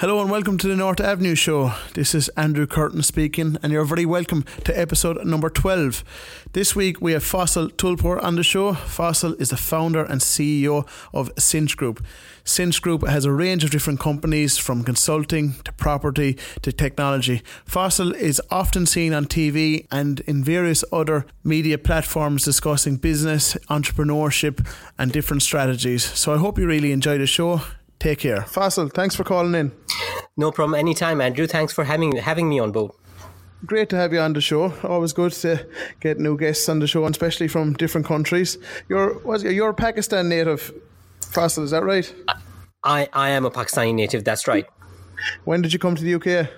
Hello and welcome to the North Avenue show. This is Andrew Curtin speaking and you're very welcome to episode number 12. This week we have Faisal Talput on the show. Faisal is the founder and CEO of Cinch Group. Cinch Group has a range of different companies from consulting to property to technology. Faisal is often seen on TV and in various other media platforms discussing business, entrepreneurship and different strategies. So I hope you really enjoy the show. Take care. Faisal, thanks for calling in. No problem. Anytime, Andrew. Thanks for having me on board. Great to have you on the show. Always good to get new guests on the show, and especially from different countries. You're a Pakistan native, Faisal, is that right? I am a Pakistani native, that's right. When did you come to the UK?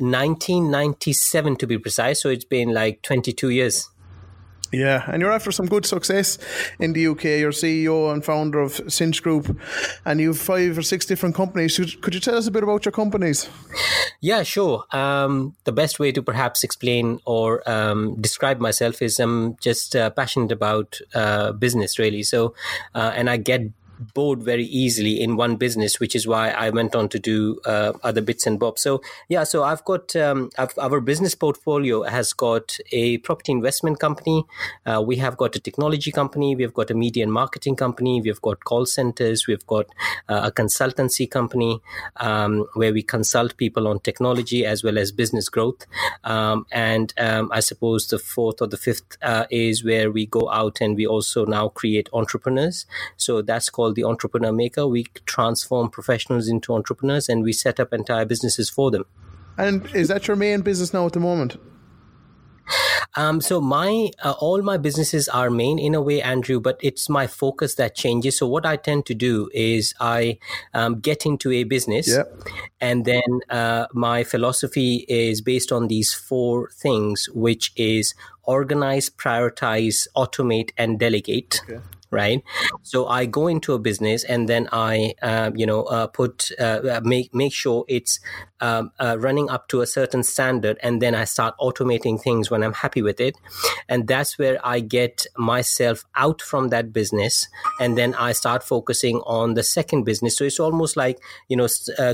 1997 to be precise, so it's been like 22 years. Yeah, and you're after some good success in the UK. You're CEO and founder of Cinch Group, and you have 5 or 6 different companies. Could you tell us a bit about your companies? Yeah, sure. The best way to perhaps explain or describe myself is I'm just passionate about business, really. So, and I get bored very easily in one business, which is why I went on to do other bits and bobs. So yeah, so I've got our business portfolio has got a property investment company. We have got a technology company. We've got a media and marketing company. We've got call centers. We've got a consultancy company where we consult people on technology as well as business growth. And I suppose the fourth or the fifth is where we go out and we also now create entrepreneurs. So that's called the Entrepreneur Maker. We transform professionals into entrepreneurs and we set up entire businesses for them. And is that your main business now at the moment? So my all my businesses are main in a way, Andrew, but it's my focus that changes. So what I tend to do is I get into a business, and then my philosophy is based on these 4 things, which is organize, prioritize, automate, and delegate. Okay. Right. So I go into a business and then I, make sure it's running up to a certain standard. And then I start automating things when I'm happy with it. And that's where I get myself out from that business. And then I start focusing on the second business. So it's almost like,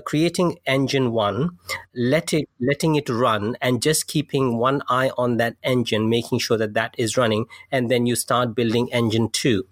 creating engine 1, letting it run and just keeping one eye on that engine, making sure that that is running. And then you start building engine 2.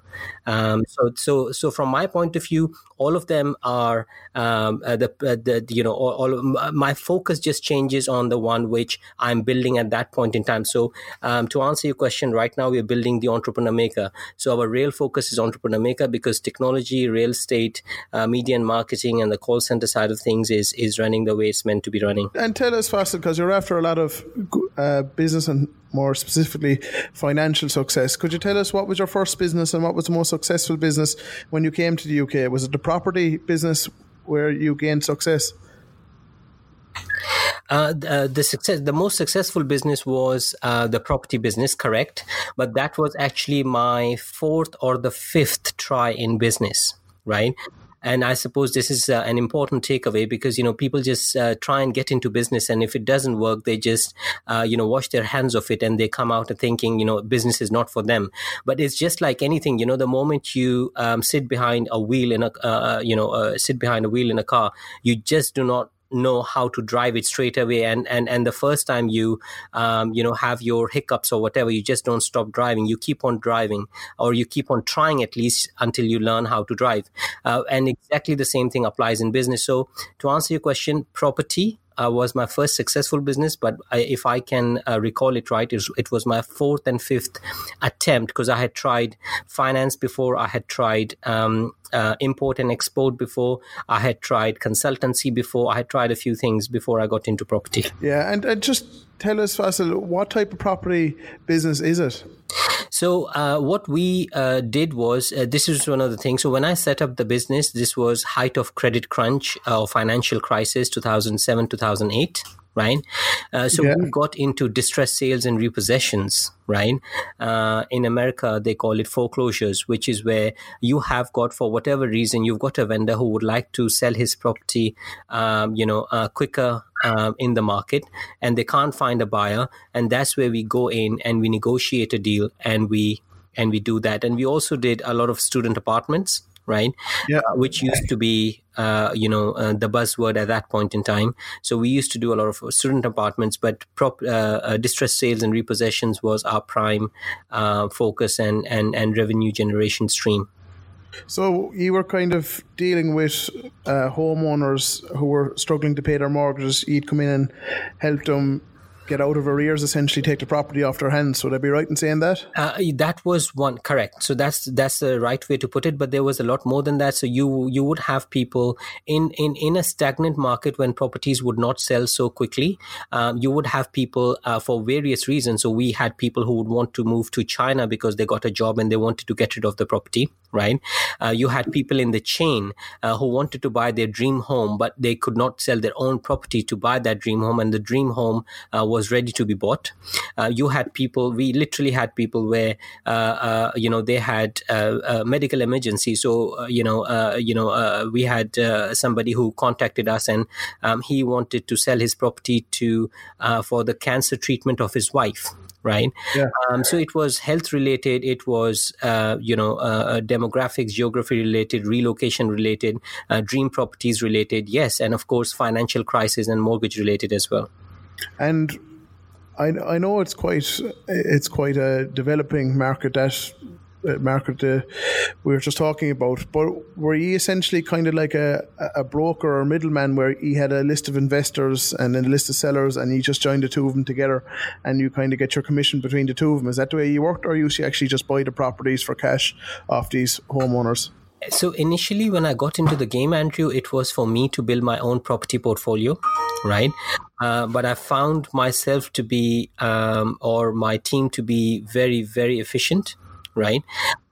So from my point of view, all of them are my focus just changes on the one which I'm building at that point in time. So to answer your question, right now we're building the Entrepreneur Maker. So our real focus is Entrepreneur Maker because technology, real estate, media and marketing, and the call center side of things is running the way it's meant to be running. And tell us, Faisal, because you're after a lot of business and more specifically financial success. Could you tell us what was your first business and what was the most successful business when you came to the UK? Was it the property business where you gained success? The most successful business was the property business, correct? But that was actually my 4th or the 5th try in business, right? And I suppose this is an important takeaway because, people just try and get into business. And if it doesn't work, they just, wash their hands of it and they come out thinking, business is not for them. But it's just like anything, the moment you sit behind a wheel in a car, you just do not know how to drive it straight away, and the first time you have your hiccups or whatever, you just don't stop driving. You keep on driving, or you keep on trying at least until you learn how to drive, and exactly the same thing applies in business. So to answer your question, property was my first successful business, but if I can recall it right, it was my 4th and 5th attempt because I had tried finance before, I had tried import and export before, I had tried consultancy before, I had tried a few things before I got into property. Yeah, and just tell us, Faisal, what type of property business is it? So what we did was, this is one of the things. So when I set up the business, this was height of credit crunch or financial crisis, 2007, 2008. Right. We got into distress sales and repossessions. Right. In America, they call it foreclosures, which is where you have got, for whatever reason, you've got a vendor who would like to sell his property, quicker in the market, and they can't find a buyer. And that's where we go in and we negotiate a deal and we do that. And we also did a lot of student apartments. right? Yeah. Which used to be, the buzzword at that point in time. So we used to do a lot of student apartments, but distressed sales and repossessions was our prime focus and revenue generation stream. So you were kind of dealing with homeowners who were struggling to pay their mortgages. You'd come in and help them get out of arrears, essentially take the property off their hands. Would I be right in saying that? That was one, correct. So that's the right way to put it. But there was a lot more than that. So you would have people in a stagnant market when properties would not sell so quickly. You would have people for various reasons. So we had people who would want to move to China because they got a job and they wanted to get rid of the property, right? You had people in the chain who wanted to buy their dream home, but they could not sell their own property to buy that dream home. And the dream home was ready to be bought. We literally had people where, they had a medical emergency. So, we had somebody who contacted us and he wanted to sell his property for the cancer treatment of his wife. Right. Yeah. So it was health related. It was, demographics, geography related, relocation related, dream properties related. Yes. And of course, financial crisis and mortgage related as well. And I know it's quite a developing market, that market we were just talking about. But were you essentially kind of like a broker or middleman where you had a list of investors and then a list of sellers and you just joined the two of them together and you kind of get your commission between the two of them? Is that the way you worked, or you actually just buy the properties for cash off these homeowners? So initially when I got into the game, Andrew, it was for me to build my own property portfolio, right? But I found myself to be, or my team to be very, very efficient, right?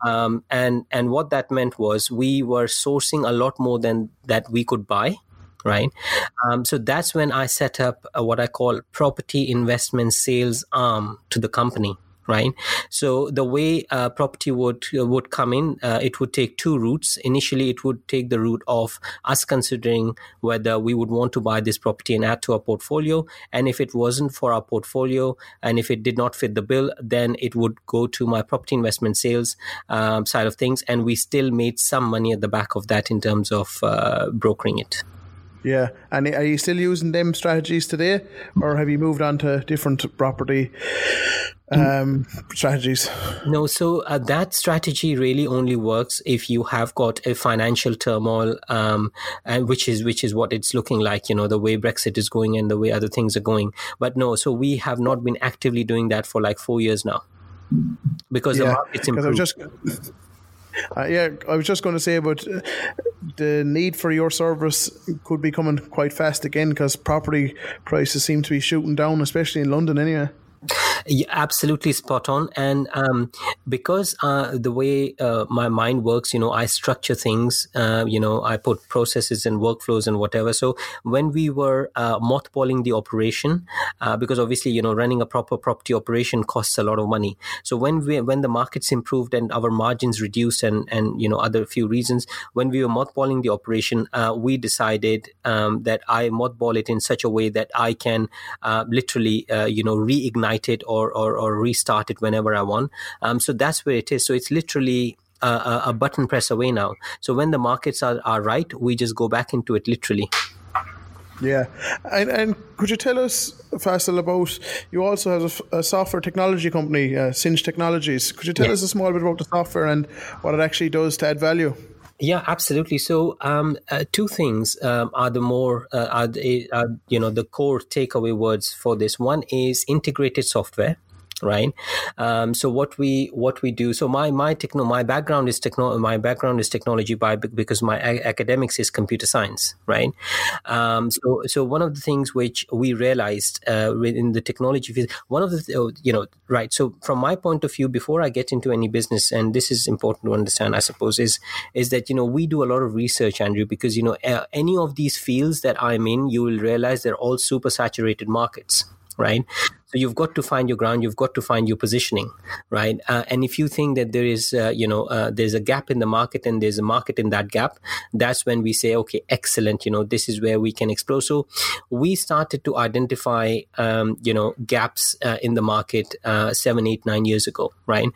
And what that meant was we were sourcing a lot more than that we could buy, right? So that's when I set up what I call property investment sales arm to the company. Right. So the way property would come in, it would take two routes. Initially, it would take the route of us considering whether we would want to buy this property and add to our portfolio. And if it wasn't for our portfolio and if it did not fit the bill, then it would go to my property investment sales side of things. And we still made some money at the back of that in terms of brokering it. Yeah. And are you still using them strategies today, or have you moved on to different property strategies? No, so that strategy really only works if you have got a financial turmoil, and which is what it's looking like, the way Brexit is going and the way other things are going. But no, so we have not been actively doing that for like 4 years now, because the market's improved. I was just going to say about the need for your service could be coming quite fast again, because property prices seem to be shooting down, especially in London anyway. Yeah, absolutely spot on. And because the way my mind works, I structure things, I put processes and workflows and whatever. So when we were mothballing the operation, because obviously, running a proper property operation costs a lot of money. So when the markets improved and our margins reduced and other few reasons, when we were mothballing the operation, we decided that I mothball it in such a way that I can literally, reignite it or restart it whenever I want. So that's where it is. So it's literally a button press away now. So when the markets are right, we just go back into it literally. Yeah. And could you tell us, Faisal, about, you also have a software technology company, Singe Technologies. Could you tell us a small bit about the software and what it actually does to add value? Yeah, absolutely. So two things are the more, the core takeaway words for this. One is integrated software. Right. So what we do. So my background is technology because my academics is computer science. Right. So one of the things which we realized within the technology field, right. So from my point of view, before I get into any business, and this is important to understand, I suppose, is that, we do a lot of research, Andrew, because, any of these fields that I'm in, you will realize they're all super saturated markets. Right. So you've got to find your ground. You've got to find your positioning, right? And if you think that there is, there's a gap in the market and there's a market in that gap, that's when we say, okay, excellent. You know, this is where we can explore. So we started to identify, gaps in the market 7, 8, 9 years ago, right?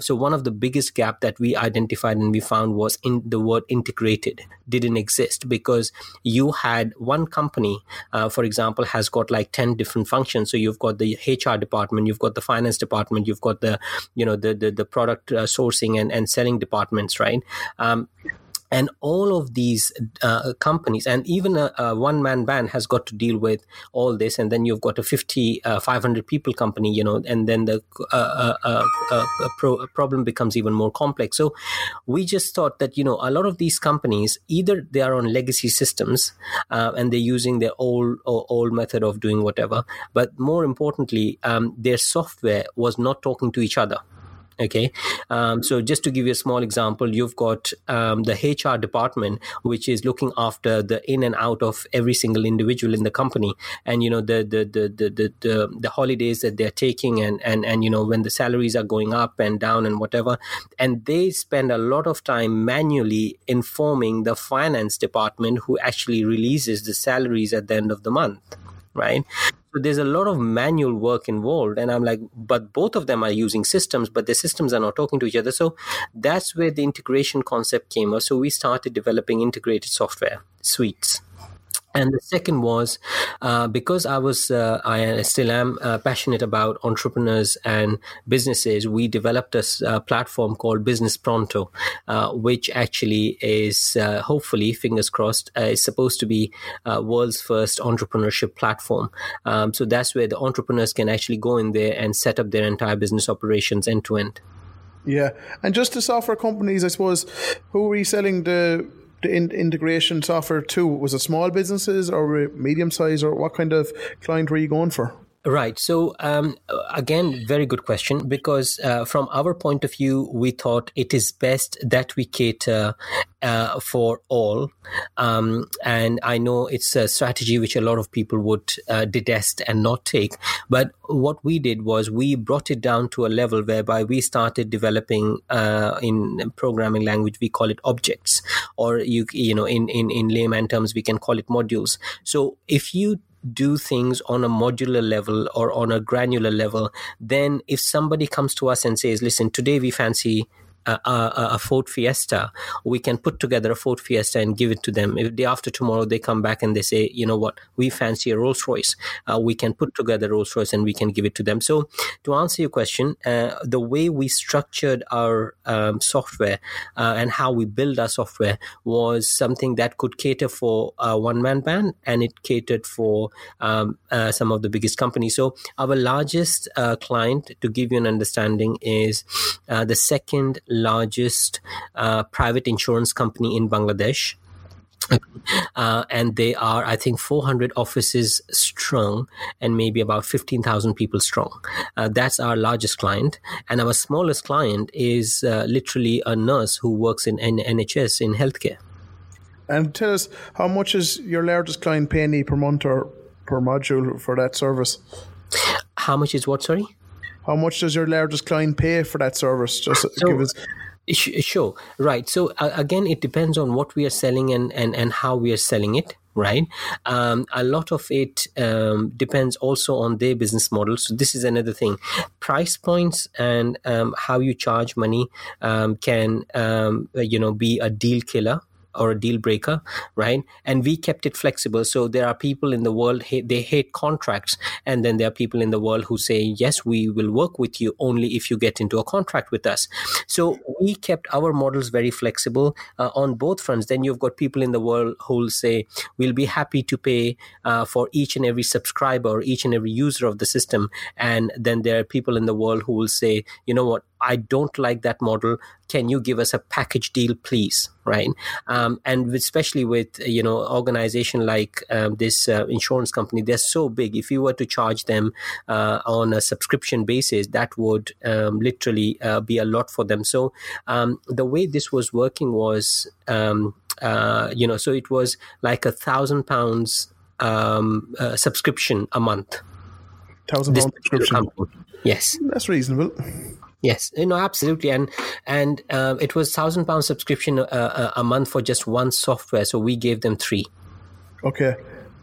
So one of the biggest gap that we identified and we found was in the word integrated didn't exist, because you had one company, for example, has got like 10 different functions. So you've got the HR department, you've got the finance department, you've got the product sourcing and selling departments, right? And all of these companies, and even a one-man band has got to deal with all this. And then you've got a 500 people company, and then the problem becomes even more complex. So we just thought that, a lot of these companies, either they are on legacy systems and they're using their old method of doing whatever. But more importantly, their software was not talking to each other. Okay. So just to give you a small example, you've got the HR department, which is looking after the in and out of every single individual in the company. And, the holidays that they're taking and when the salaries are going up and down and whatever. And they spend a lot of time manually informing the finance department, who actually releases the salaries at the end of the month. Right. So there's a lot of manual work involved. And I'm like, but both of them are using systems, but the systems are not talking to each other. So that's where the integration concept came up. So we started developing integrated software suites. And the second was because I still am passionate about entrepreneurs and businesses, we developed a platform called Business Pronto, which actually is hopefully, fingers crossed, is supposed to be world's first entrepreneurship platform. So that's where the entrepreneurs can actually go in there and set up their entire business operations end to end. Yeah. And just the software companies, I suppose, who are you selling the integration software to? Was it small businesses or medium size, or what kind of client were you going for? Right. So again, very good question, because from our point of view, we thought it is best that we cater for all. And I know it's a strategy which a lot of people would detest and not take. But what we did was we brought it down to a level whereby we started developing in programming language, we call it objects, or in layman terms, we can call it modules. So if you do things on a modular level or on a granular level, then if somebody comes to us and says, listen, today we fancy a Ford Fiesta, we can put together a Ford Fiesta and give it to them. If the day after tomorrow they come back and they say, you know what, we fancy a Rolls Royce, we can put together Rolls Royce and we can give it to them. So to answer your question, the way we structured our software and how we build our software was something that could cater for a one-man band, and it catered for some of the biggest companies. So our largest client, to give you an understanding, is the second largest private insurance company in Bangladesh. And they are, I think, 400 offices strong and maybe about 15,000 people strong. That's our largest client. And our smallest client is literally a nurse who works in NHS in healthcare. And tell us, how much is your largest client paying you per month or per module for that service? How much is what, sorry? How much does your largest client pay for that service? Sure. Right. So again, it depends on what we are selling and how we are selling it. Right. A lot of it depends also on their business model. So this is another thing. Price points and how you charge money can, be a deal killer or a deal breaker, right? And we kept it flexible. So there are people in the world, they hate contracts. And then there are people in the world who say, yes, we will work with you only if you get into a contract with us. So we kept our models very flexible on both fronts. Then you've got people in the world who will say, we'll be happy to pay for each and every subscriber or each and every user of the system. And then there are people in the world who will say, you know what, I don't like that model. Can you give us a package deal, please? Right. And especially with, organization like this insurance company, they're so big. If you were to charge them on a subscription basis, that would literally be a lot for them. So the way this was working was, so it was like £1,000 subscription a month. £1,000 subscription. Yes. That's reasonable. Yes, you know, absolutely. And it was £1,000 subscription a month for just one software. So we gave them 3. Okay.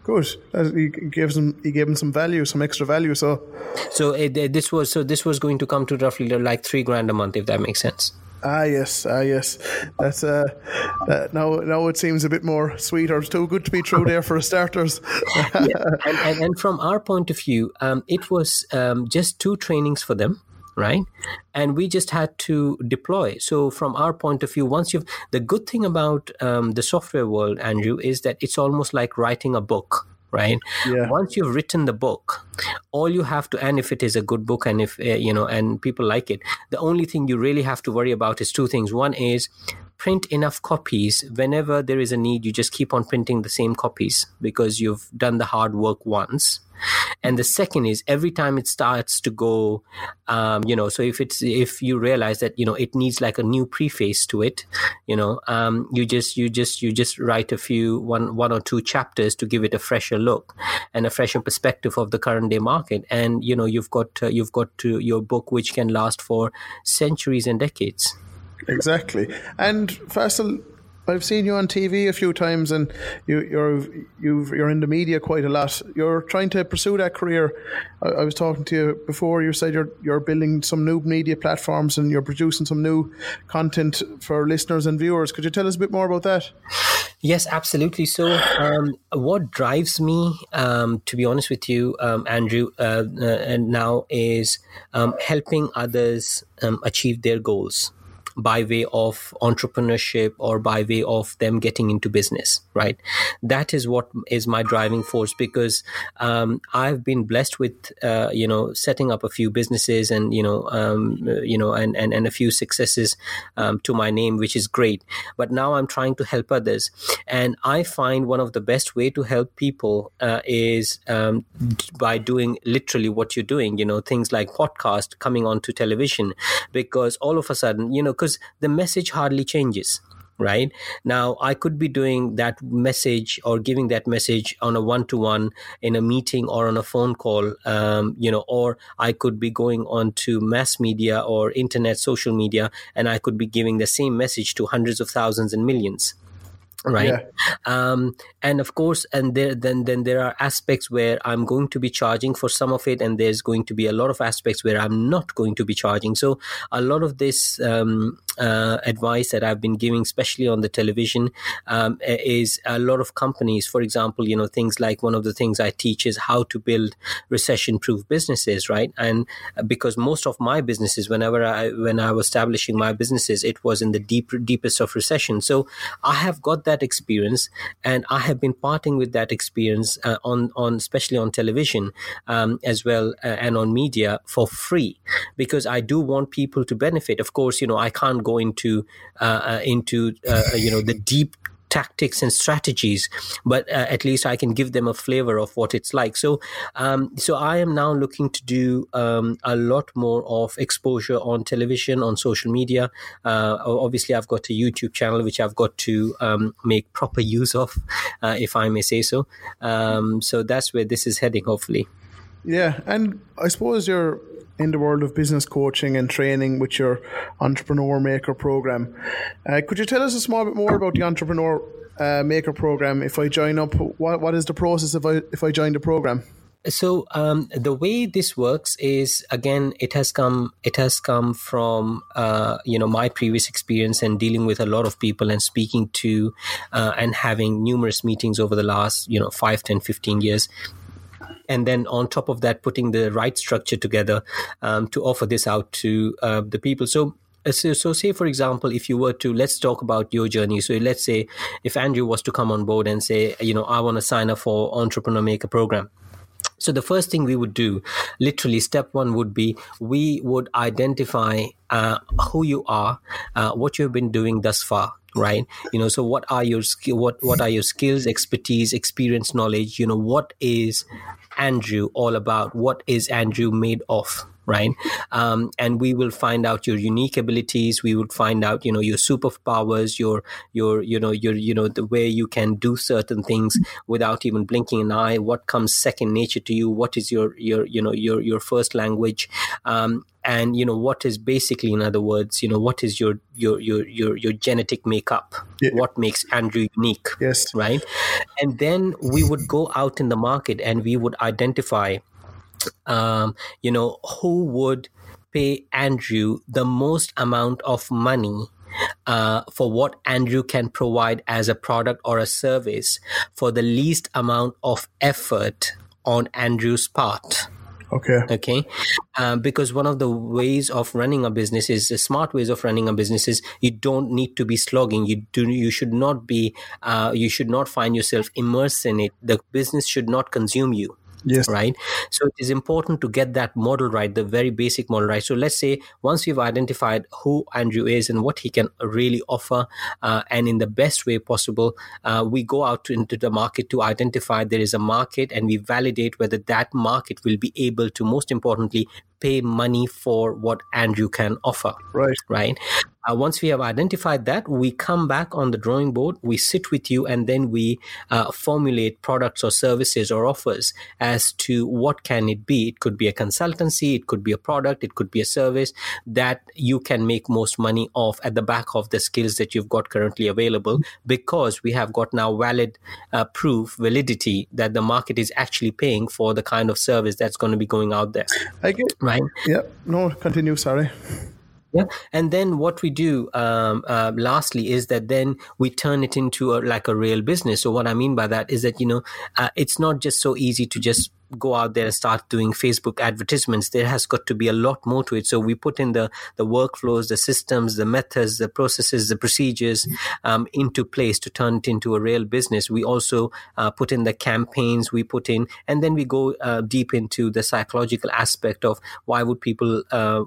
Good. He gave them some value, some extra value. So this was going to come to roughly like $3,000 a month, if that makes sense. Ah yes. That's now it seems a bit more sweet, or too good to be true there for starters. Yeah. And from our point of view, it was just 2 trainings for them. Right. And we just had to deploy. So from our point of view, the good thing about the software world, Andrew, is that it's almost like writing a book. Right. Yeah. Once you've written the book, all you have to, and if it is a good book and if, and people like it, the only thing you really have to worry about is 2 things. One is print enough copies. Whenever there is a need, you just keep on printing the same copies because you've done the hard work once. And the second is every time it starts to go, so if you realize that, it needs like a new preface to it, you just write a few, one or 2 chapters to give it a fresher look and a fresher perspective of the current day market. And, you've got your book, which can last for centuries and decades. Exactly. And Faisal, I've seen you on TV a few times, and you're in the media quite a lot. You're trying to pursue that career. I was talking to you before. You said you're building some new media platforms and you're producing some new content for listeners and viewers. Could you tell us a bit more about that? Yes, absolutely. So, what drives me, to be honest with you, Andrew, now is helping others achieve their goals, by way of entrepreneurship or by way of them getting into business, right? That is what is my driving force, because I've been blessed with, setting up a few businesses and, and a few successes to my name, which is great. But now I'm trying to help others. And I find one of the best way to help people is by doing literally what you're doing, things like podcast, coming onto television, because all of a sudden, because the message hardly changes. Right now, I could be doing that message or giving that message on a one-to-one in a meeting or on a phone call, or I could be going on to mass media or internet, social media, and I could be giving the same message to hundreds of thousands and millions. Right. Yeah. And of course, and then there are aspects where I'm going to be charging for some of it, and there's going to be a lot of aspects where I'm not going to be charging. So a lot of this advice that I've been giving, especially on the television, is a lot of companies. For example, things like one of the things I teach is how to build recession-proof businesses, right? And because most of my businesses, when I was establishing my businesses, it was in the deepest of recession. So I have got that experience, and I have been parting with that experience on especially on television as well, and on media for free, because I do want people to benefit. Of course, I can't go into the deep tactics and strategies, but at least I can give them a flavor of what it's like. So I am now looking to do a lot more of exposure on television, on social media. Obviously, I've got a YouTube channel, which I've got to make proper use of, if I may say so. So that's where this is heading, hopefully. Yeah, and I suppose you're in the world of business coaching and training with your Entrepreneur Maker program. Could you tell us a small bit more about the Entrepreneur Maker program? If I join up, what is the process if I join the program? So the way this works is, again, it has come from my previous experience and dealing with a lot of people and speaking to and having numerous meetings over the last 5, 10, 15 years. And then on top of that, putting the right structure together to offer this out to the people. So say, for example, if you were to, let's talk about your journey. So let's say if Andrew was to come on board and say, I want to sign up for Entrepreneur Maker program. So the first thing we would do, literally step 1 would be, we would identify who you are, what you've been doing thus far. Right. So what are your skills, expertise, experience, knowledge? What is Andrew all about? What is Andrew made of? right? And we will find out your unique abilities. We would find out, your superpowers, your the way you can do certain things without even blinking an eye. What comes second nature to you? What is your first language? And what is basically, in other words, what is your genetic makeup? Yeah. What makes Andrew unique? Yes. Right. And then we would go out in the market and we would identify, who would pay Andrew the most amount of money for what Andrew can provide as a product or a service for the least amount of effort on Andrew's part. Okay. Because one of the ways of running a business is smart ways of running a business is you don't need to be slogging. You should not be. You should not find yourself immersed in it. The business should not consume you. Yes. Right. So it is important to get that model right, the very basic model right. So let's say once we've identified who Andrew is and what he can really offer, and in the best way possible, we go out into the market to identify there is a market, and we validate whether that market will be able to, most importantly, pay money for what Andrew can offer. Right. Right. Once we have identified that, we come back on the drawing board, we sit with you, and then we formulate products or services or offers as to what can it be. It could be a consultancy, it could be a product, it could be a service that you can make most money off at the back of the skills that you've got currently available, because we have got now valid validity that the market is actually paying for the kind of service that's going to be going out there. I get, right? Yeah. No, continue. Sorry. Yeah. And then what we do lastly is that then we turn it into a real business. So what I mean by that is that, it's not just so easy to just go out there and start doing Facebook advertisements. There has got to be a lot more to it. So we put in the workflows, the systems, the methods, the processes, the procedures into place to turn it into a real business. We also put in the campaigns we put in, and then we go deep into the psychological aspect of why would people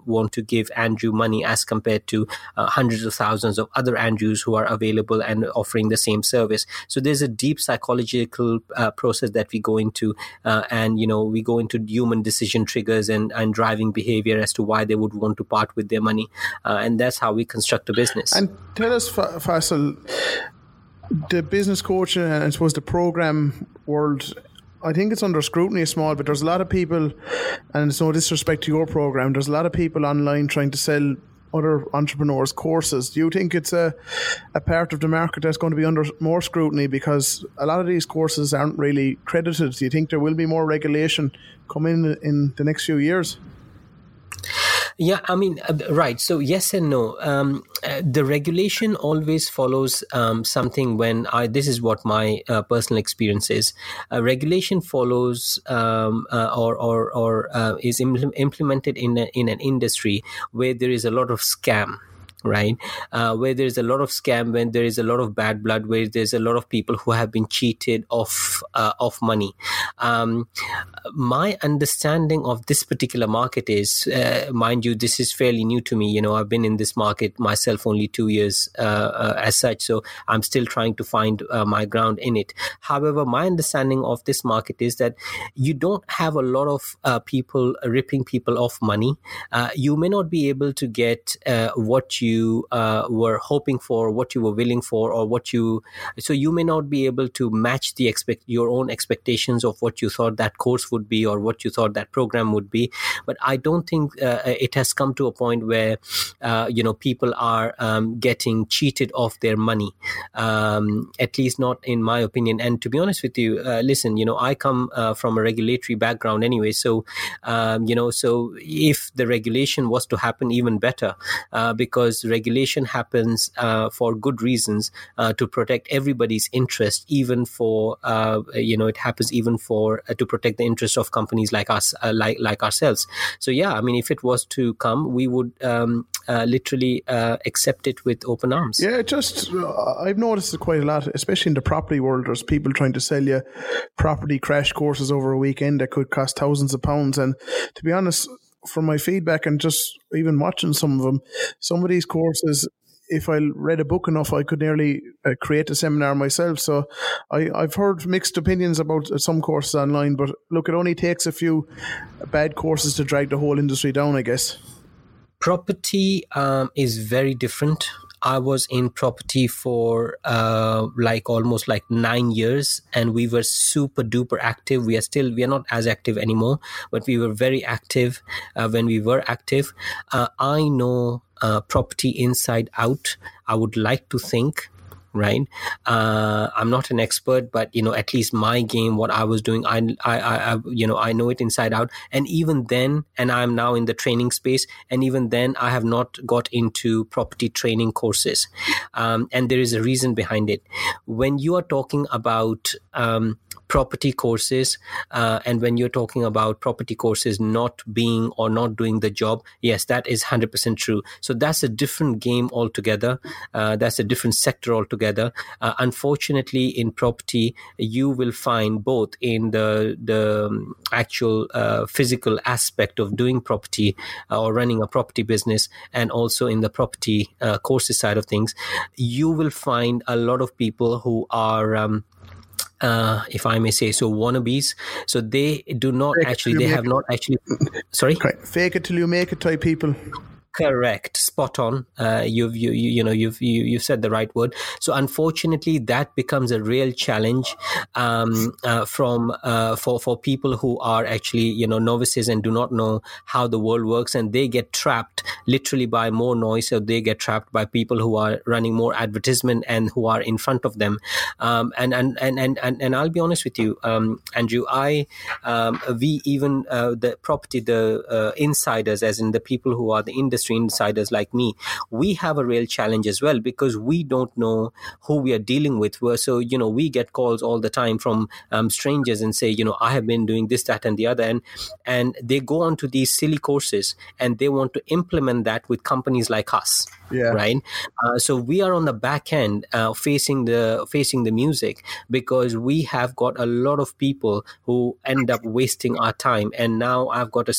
want to give Andrew money as compared to hundreds of thousands of other Andrews who are available and offering the same service. So there's a deep psychological process that we go into, and we go into human decision triggers and driving behavior as to why they would want to part with their money. And that's how we construct a business. And tell us, Faisal, the business coaching and I suppose the program world, I think it's under scrutiny small, but there's a lot of people, and it's no disrespect to your program, there's a lot of people online trying to sell other entrepreneurs' courses. Do you think it's a part of the market that's going to be under more scrutiny because a lot of these courses aren't really credited? Do you think there will be more regulation coming in the next few years? Yeah, I mean, right. So yes and no. The regulation always follows something this is what my personal experience is. Regulation follows or is implemented in an industry where there is a lot of scam. Right. Where there is a lot of scam, when there is a lot of bad blood, where there's a lot of people who have been cheated of money. My understanding of this particular market is, mind you, this is fairly new to me. I've been in this market myself only 2 years as such. So I'm still trying to find my ground in it. However, my understanding of this market is that you don't have a lot of people ripping people off money. You may not be able to get what you were hoping for, what you were willing for, or so you may not be able to match your own expectations of what you thought that course would be or what you thought that program would be. But I don't think it has come to a point where people are getting cheated of their money, at least not in my opinion. And to be honest with you, listen, I come from a regulatory background anyway, so so if the regulation was to happen, even better, because regulation happens for good reasons, to protect everybody's interest, even for it happens even for to protect the interest of companies like us, like ourselves. So yeah, I mean, if it was to come, we would literally accept it with open arms. Yeah, I've noticed it quite a lot, especially in the property world. There's people trying to sell you property crash courses over a weekend that could cost thousands of pounds, and to be honest, from my feedback and just even watching some of them, some of these courses, if I read a book enough, I could nearly create a seminar myself. So I've heard mixed opinions about some courses online, but look, it only takes a few bad courses to drag the whole industry down, I guess. Property is very different. I was in property for almost 9 years, and we were super duper active. We are not as active anymore, but we were very active when we were active. I know property inside out. I would like to think, right? I'm not an expert, but at least my game, what I was doing, I know it inside out. And even then, and I'm now in the training space, and even then I have not got into property training courses. And there is a reason behind it. When you are talking about property courses, and when you're talking about property courses not being or not doing the job, yes, that is 100% true. So that's a different game altogether. That's a different sector altogether. Unfortunately, in property, you will find both in the actual physical aspect of doing property or running a property business, and also in the property courses side of things, you will find a lot of people who are if I may say so, wannabes. So they do not actually, they have not actually, sorry? Correct. Fake it till you make it type people. Correct. Spot on. You've said the right word. So unfortunately, that becomes a real challenge for people who are actually, novices and do not know how the world works, and they get trapped literally by more noise, or they get trapped by people who are running more advertisement and who are in front of them. And I'll be honest with you, Andrew, the insiders, as in the people who are the industry insiders like me, we have a real challenge as well, because we don't know who we are dealing with. So, we get calls all the time from strangers and say, I have been doing this, that, and the other. And they go on to these silly courses, and they want to implement that with companies like us. Yeah. Right. So we are on the back end facing the music, because we have got a lot of people who end up wasting our time. And now I've got a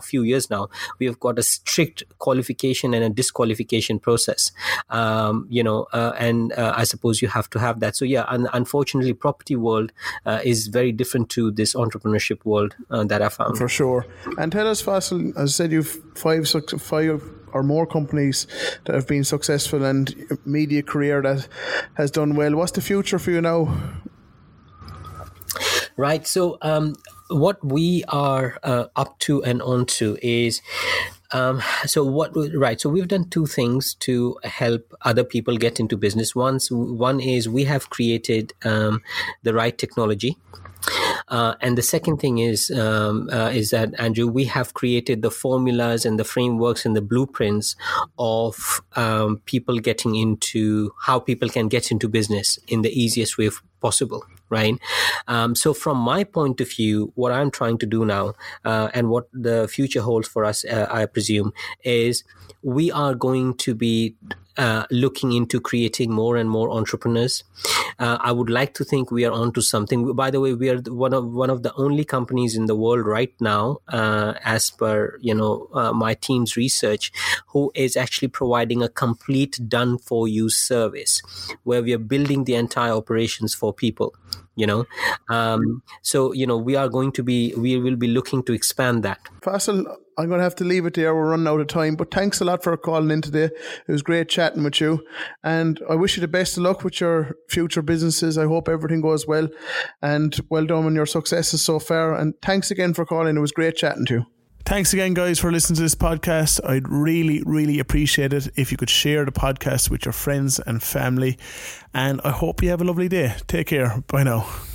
few years now, we have got a strict qualification and a disqualification process. I suppose you have to have that. So yeah, unfortunately, property world is very different to this entrepreneurship world that I found. For sure. And tell us, Faisal, as I said, you've five or more companies that have been successful and media career that has done well. What's the future for you now? Right. So what we are up to and onto is... So we've done two things to help other people get into business. One is we have created the right technology. And the second thing is that, Andrew, we have created the formulas and the frameworks and the blueprints of how people can get into business in the easiest way possible, right? So from my point of view, what I'm trying to do now and what the future holds for us, I presume, is we are going to be looking into creating more and more entrepreneurs. I would like to think we are onto something. By the way, we are one of the only companies in the world right now, as per my team's research, who is actually providing a complete done-for-you service, where we are building the entire operations for people. We will be looking to expand that. Faisal, I'm going to have to leave it there. We're running out of time, but thanks a lot for calling in today. It was great chatting with you, and I wish you the best of luck with your future businesses. I hope everything goes well, and well done on your successes so far. And thanks again for calling. It was great chatting to you. Thanks again, guys, for listening to this podcast. I'd really, really appreciate it if you could share the podcast with your friends and family. And I hope you have a lovely day. Take care. Bye now.